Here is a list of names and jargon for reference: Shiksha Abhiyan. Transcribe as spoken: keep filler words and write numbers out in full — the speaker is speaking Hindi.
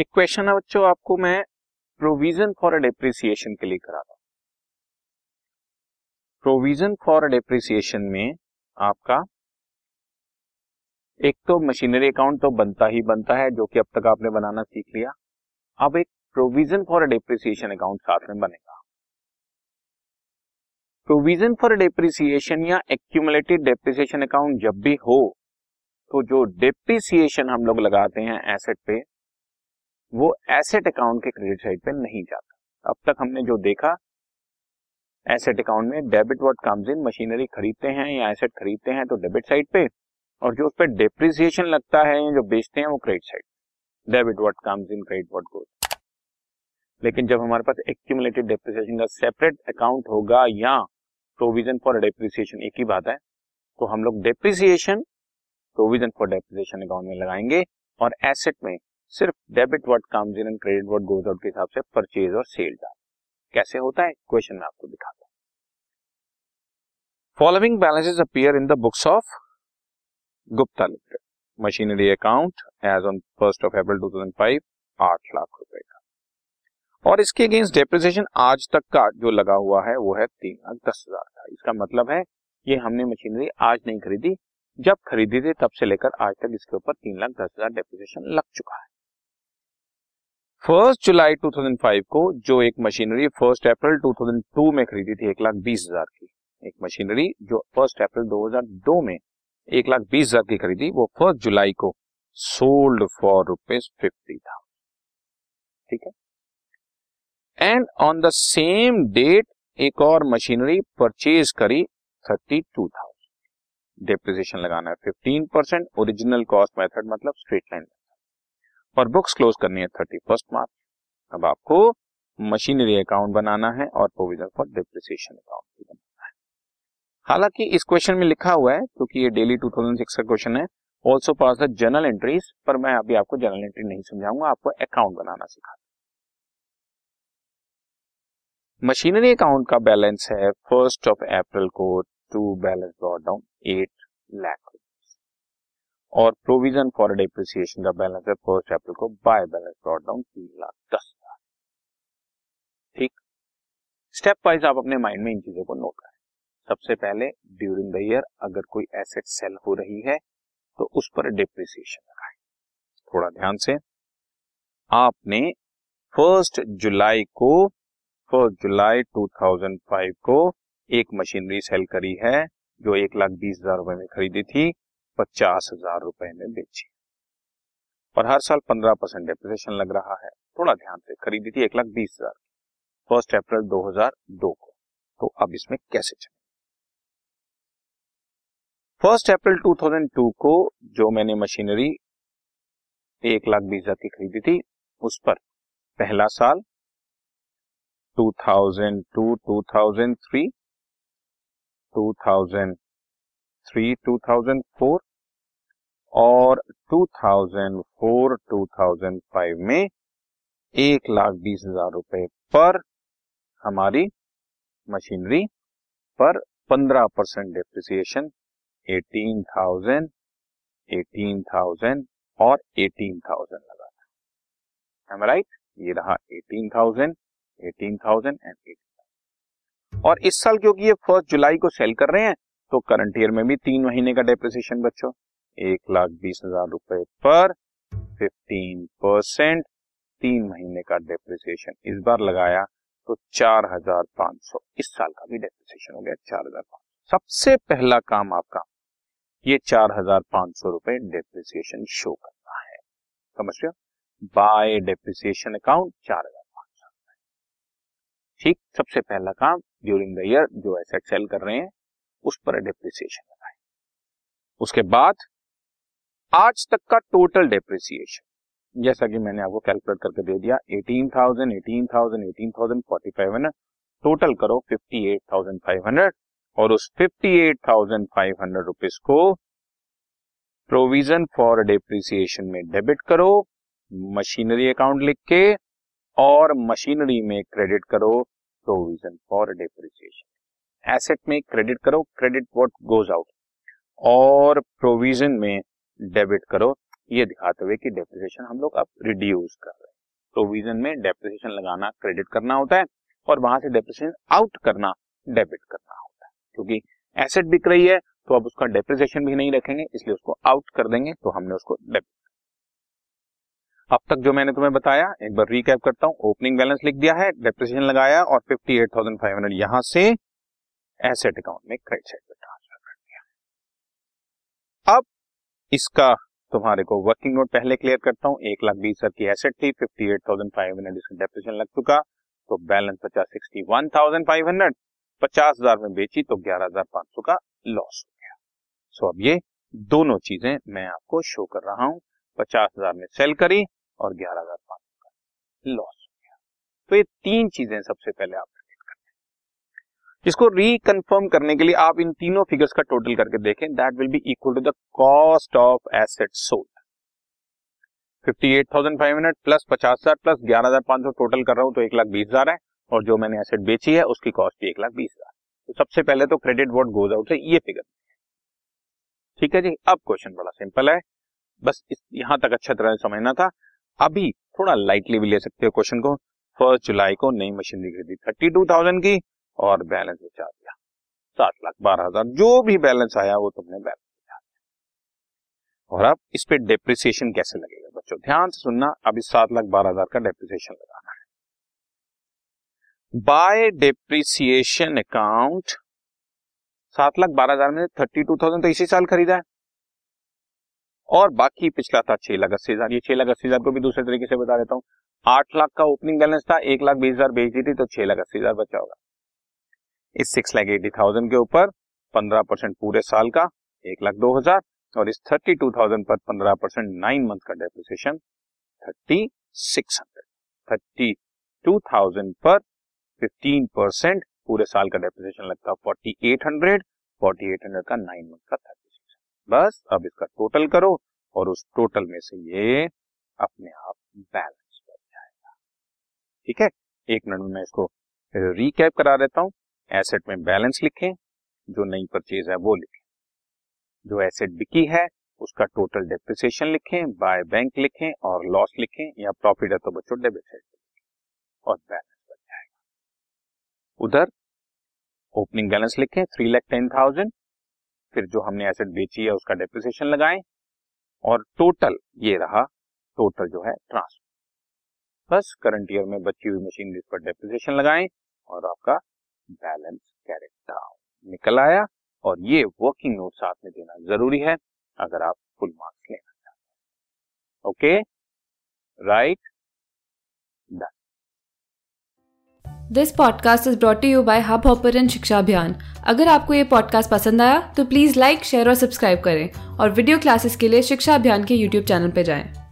एक क्वेश्चन है बच्चों, आपको मैं प्रोविजन फॉर अ डेप्रिसिएशन के लिए करा रहा हूं। प्रोविजन फॉर अ डेप्रिसिएशन में आपका एक तो मशीनरी अकाउंट तो बनता ही बनता है, जो कि अब तक आपने बनाना सीख लिया। अब एक provision for a depreciation account साथ में बनेगा। प्रोविजन फॉर अ डेप्रिसिएशन या एक्यूमुलेटेड डेप्रिसिएशन अकाउंट जब भी हो, तो जो डेप्रिसिएशन हम लोग लगाते हैं एसेट पे, वो एसेट अकाउंट के क्रेडिट साइड पे नहीं जाता। अब तक हमने जो देखा, एसेट अकाउंट में debit what comes in, machinery खरीदते हैं या एसेट खरीदते हैं तो डेबिट साइड पे, और जो उस पर डेप्रिसिएशन लगता है या जो बेचते हैं वो credit side, debit what comes in, credit what goes. लेकिन जब हमारे पास एक्यूमुलेटेड डेप्रिसिएशन का सेपरेट अकाउंट होगा या प्रोविजन फॉर डेप्रिसिएशन, एक ही बात है, तो हम लोग depreciation provision for depreciation account में लगाएंगे और एसेट में सिर्फ debit what comes in and credit what goes out के हिसाब से परचेज और सेल डालेंगे। कैसे होता है क्वेश्चन में आपको दिखाता हूं। Following balances appear in the books of Gupta limited. Machinery account as on first of April दो हज़ार पाँच आठ लाख रुपए का, और इसके अगेंस्ट डेप्रिसिएशन आज तक का जो लगा हुआ है वो है तीन लाख दस हजार का। इसका मतलब है ये हमने मशीनरी आज नहीं खरीदी, जब खरीदी थी तब से लेकर आज तक इसके ऊपर तीन लाख दस हजार डेप्रिसिएशन लग चुका है। फर्स्ट जुलाई दो हज़ार पाँच को जो एक मशीनरी फर्स्ट अप्रैल दो हज़ार दो में खरीदी थी एक लाख बीस हजार की, एक मशीनरी जो फर्स्ट अप्रैल दो हज़ार दो में एक लाख बीस हजार की खरीदी, वो फर्स्ट जुलाई को sold for rupees fifty thousand. ठीक है। And on the same date एक और मशीनरी परचेज करी थर्टी टू थाउजेंड। डेप्रिसिएशन लगाना है fifteen percent original cost method, मतलब स्ट्रेट लाइन, और बुक्स क्लोज करनी है थर्टी फर्स्ट मार्च। अब आपको मशीनरी अकाउंट बनाना है और प्रोविजन फॉर डेप्रिसिएशन अकाउंट भी बनाना है। हालांकि इस क्वेश्चन में लिखा हुआ है, क्योंकि ये डेली दो हज़ार छह का क्वेश्चन है, also pass the journal entries, पर मैं अभी आपको जनरल एंट्री नहीं समझाऊंगा, आपको अकाउंट बनाना सिखाऊंगा। मशीनरी अकाउंट का बैलेंस है फर्स्ट ऑफ अप्रैल को to balance brought down eight lakh, और प्रोविजन फॉर डेप्रिसिएशन का बैलेंस है फर्स्ट अप्रैल को बाय बैलेंस ब्रॉट डाउन तीन लाख दस हजार। ठीक, स्टेप वाइज आप अपने माइंड में इन चीजों को नोट करें। सबसे पहले ड्यूरिंग द ईयर अगर कोई एसेट सेल हो रही है तो उस पर डेप्रिसिएशन लगाएं। थोड़ा ध्यान से, आपने फर्स्ट जुलाई को फर्स्ट जुलाई दो हज़ार पाँच को एक मशीनरी सेल करी है जो एक लाख बीस हजार रुपए में खरीदी थी, पचास हजार रुपए में बेची, और हर साल पंद्रह परसेंट डेप्रिसिएशन लग रहा है। थोड़ा ध्यान से, खरीदी थी एक लाख बीस हजार फर्स्ट अप्रैल दो हज़ार दो को, तो अब इसमें कैसे चले। फर्स्ट अप्रैल दो हज़ार दो को जो मैंने मशीनरी एक लाख बीस हजार की खरीदी थी, उस पर पहला साल दो हज़ार दो, दो हज़ार तीन, दो हज़ार थ्री, दो हज़ार फोर और दो हज़ार चार, दो हज़ार पाँच में एक लाख बीस हजार रुपए पर हमारी मशीनरी पर पंद्रह परसेंट डेप्रिसिएशन अठारह हज़ार, अठारह हज़ार और अठारह हज़ार लगा था। Am I right? ये रहा अठारह हज़ार, अठारह हज़ार एंड अठारह हज़ार। और इस साल क्योंकि ये फर्स्ट जुलाई को सेल कर रहे हैं, तो करंट ईयर में भी तीन महीने का डेप्रिसिएशन बच्चों एक लाख बीस हजार रुपए पर पंद्रह परसेंट, तीन महीने का डेप्रिसिएशन इस बार लगाया तो चार हजार पांच सौ। इस साल का भी डेप्रिसिएशन हो गया चार हजार पांच सौ। सबसे पहला काम आपका ये चार हजार पांच सौ रुपए डेप्रिसिएशन शो करना है, समझ रहे हो, बाय डेप्रिसिएशन अकाउंट चार हजार पांच सौ। ठीक, सबसे पहला काम ड्यूरिंग द ईयर जो एसेट सेल कर रहे हैं उस पर डेप्रिसिएशन लगाएं। उसके बाद आज तक का टोटल डेप्रिसिएशन, जैसा कि मैंने आपको कैलकुलेट करके दे दिया, अठारह हज़ार, अठारह हज़ार, अठारह हज़ार पैंतालीस है ना, टोटल करो अट्ठावन हज़ार पाँच सौ, और उस अट्ठावन हज़ार पाँच सौ रुपीस को प्रोविजन फॉर डेप्रिसिएशन में डेबिट करो मशीनरी अकाउंट लिख के, और मशीनरी में क्रेडिट करो प्रोविजन फॉर डेप्रिसिएशन, एसेट में क्रेडिट करो क्रेडिट व्हाट गोज आउट, और प्रोविजन में डेबिट करो, ये दिखाते हुए कि डेप्रिसिएशन हम लोग अब रिड्यूस कर रहे हैं। प्रोविजन में डेप्रिसिएशन लगाना क्रेडिट करना होता है और वहां से डेप्रिसिएशन आउट करना डेबिट करना होता है। क्योंकि एसेट बिक रही है तो अब उसका डेप्रिसिएशन भी नहीं रखेंगे, इसलिए उसको आउट कर देंगे, तो हमने उसको डेबिट। अब तक जो मैंने तुम्हें बताया एक बार रिकैप करता हूं। ओपनिंग बैलेंस लिख दिया है, डेप्रिसिएशन लगाया और fifty eight thousand five hundred यहां से एसेट अकाउंट में क्रेडिट साइड पर ट्रांसफर कर दिया। अब इसका तुम्हारे को वर्किंग नोट पहले क्लियर करता हूं। एक लाख बीस हजार की एसेट थी, fifty eight thousand five hundred इसका डेप्रिसिएशन लग चुका, तो बैलेंस पचास sixty one thousand five hundred पचास हजार में बेची तो ग्यारह हजार पांच सौ का लॉस हो गया। सो अब ये दोनों चीजें मैं आपको शो कर रहा हूं, पचास हजार में सेल करी और ग्यारह हजार पांच सौ का लॉस हो गया। तो ये तीन चीजें सबसे पहले आप रिलेट करते हैं। इसको रिकन्फर्म करने के लिए आप इन तीनों फिगर्स का टोटल करके देखें, that will be equal to the cost of asset sold. Fifty eight thousand five hundred plus पचास हजार प्लस ग्यारह हजार पांच सौ टोटल कर रहा हूं तो एक लाख बीस हजार है और जो मैंने एसेट बेची है उसकी कॉस्ट भी एक लाख बीस हजार। तो सबसे पहले तो क्रेडिट व्हाट गोज आउट से ये फिगर, ठीक है जी। अब क्वेश्चन बड़ा सिंपल है, बस इस यहां तक अच्छा तरह से समझना था। अभी थोड़ा लाइटली भी ले सकते हो क्वेश्चन को। फर्स्ट जुलाई को नई मशीनरी खरीदी थर्टी टू थाउजेंड की और बैलेंस बेचा दिया सात लाख बारह हजार, जो भी बैलेंस आया वो तुमने बैलेंस बेचा दिया। और अब इस पे डेप्रिसिएशन कैसे लगेगा बच्चों, ध्यान से सुनना। अब इस सात लाख बारह हजार का डेप्रिसिएशन लगाना है। बाय डेप्रिसिएशन अकाउंट सात लाख बारह हजार में थर्टी टू थाउजेंड तो इसी साल खरीदा है और बाकी पिछला था छह लाख अस्सी हजार। ये छह लाख अस्सी हजार को भी दूसरे तरीके से बता देता हूँ। आठ लाख का ओपनिंग बैलेंस था, एक लाख बीस हजार बेच दी थी तो छह लाख अस्सी हजार बचा होगा। इस सिक्स लाख एटी थाउजेंड के ऊपर पंद्रह परसेंट पूरे साल का एक लाख दो हजार और इस थर्टी टू थाउजेंड पर पंद्रह परसेंट नाइन मंथ का depreciation thirty six hundred thirty two thousand पर फिफ्टीन परसेंट पूरे साल का डेप्रिसिएशन लगता है forty eight hundred, forty eight hundred का नाइन मंथ का थर्टी सिक्स। बस अब इसका टोटल करो और उस टोटल में से ये अपने आप बैलेंस बन जाएगा, ठीक है। एक मिनट में मैं इसको रिकैप करा देता हूं। एसेट में बैलेंस लिखें, जो नई परचेज है वो लिखें, जो एसेट बिकी है उसका टोटल डेप्रिसिएशन लिखें, बाय बैंक लिखें और लॉस लिखें या प्रॉफिट है तो बच्चों डेबिट साइड और बैलेंस। उधर ओपनिंग बैलेंस लिखें थ्री लैख टेन थाउजेंड, फिर जो हमने एसेट बेची है उसका डेप्रिसिएशन लगाएं और टोटल ये रहा, टोटल जो है ट्रांसफर। बस करंट ईयर में बची हुई मशीनरी पर डेप्रिसिएशन लगाएं और आपका बैलेंस कैरेट डाउन निकल आया। और ये वर्किंग नोट साथ में देना जरूरी है अगर आप फुल मार्क्स लेना चाहते हैं। Okay, right, done. This podcast is brought to you by hub hopper and Shiksha Abhiyan. अगर आपको ये पॉडकास्ट पसंद आया तो प्लीज़ लाइक, शेयर और सब्सक्राइब करें और वीडियो क्लासेस के लिए शिक्षा अभियान के यूट्यूब चैनल पर जाएं।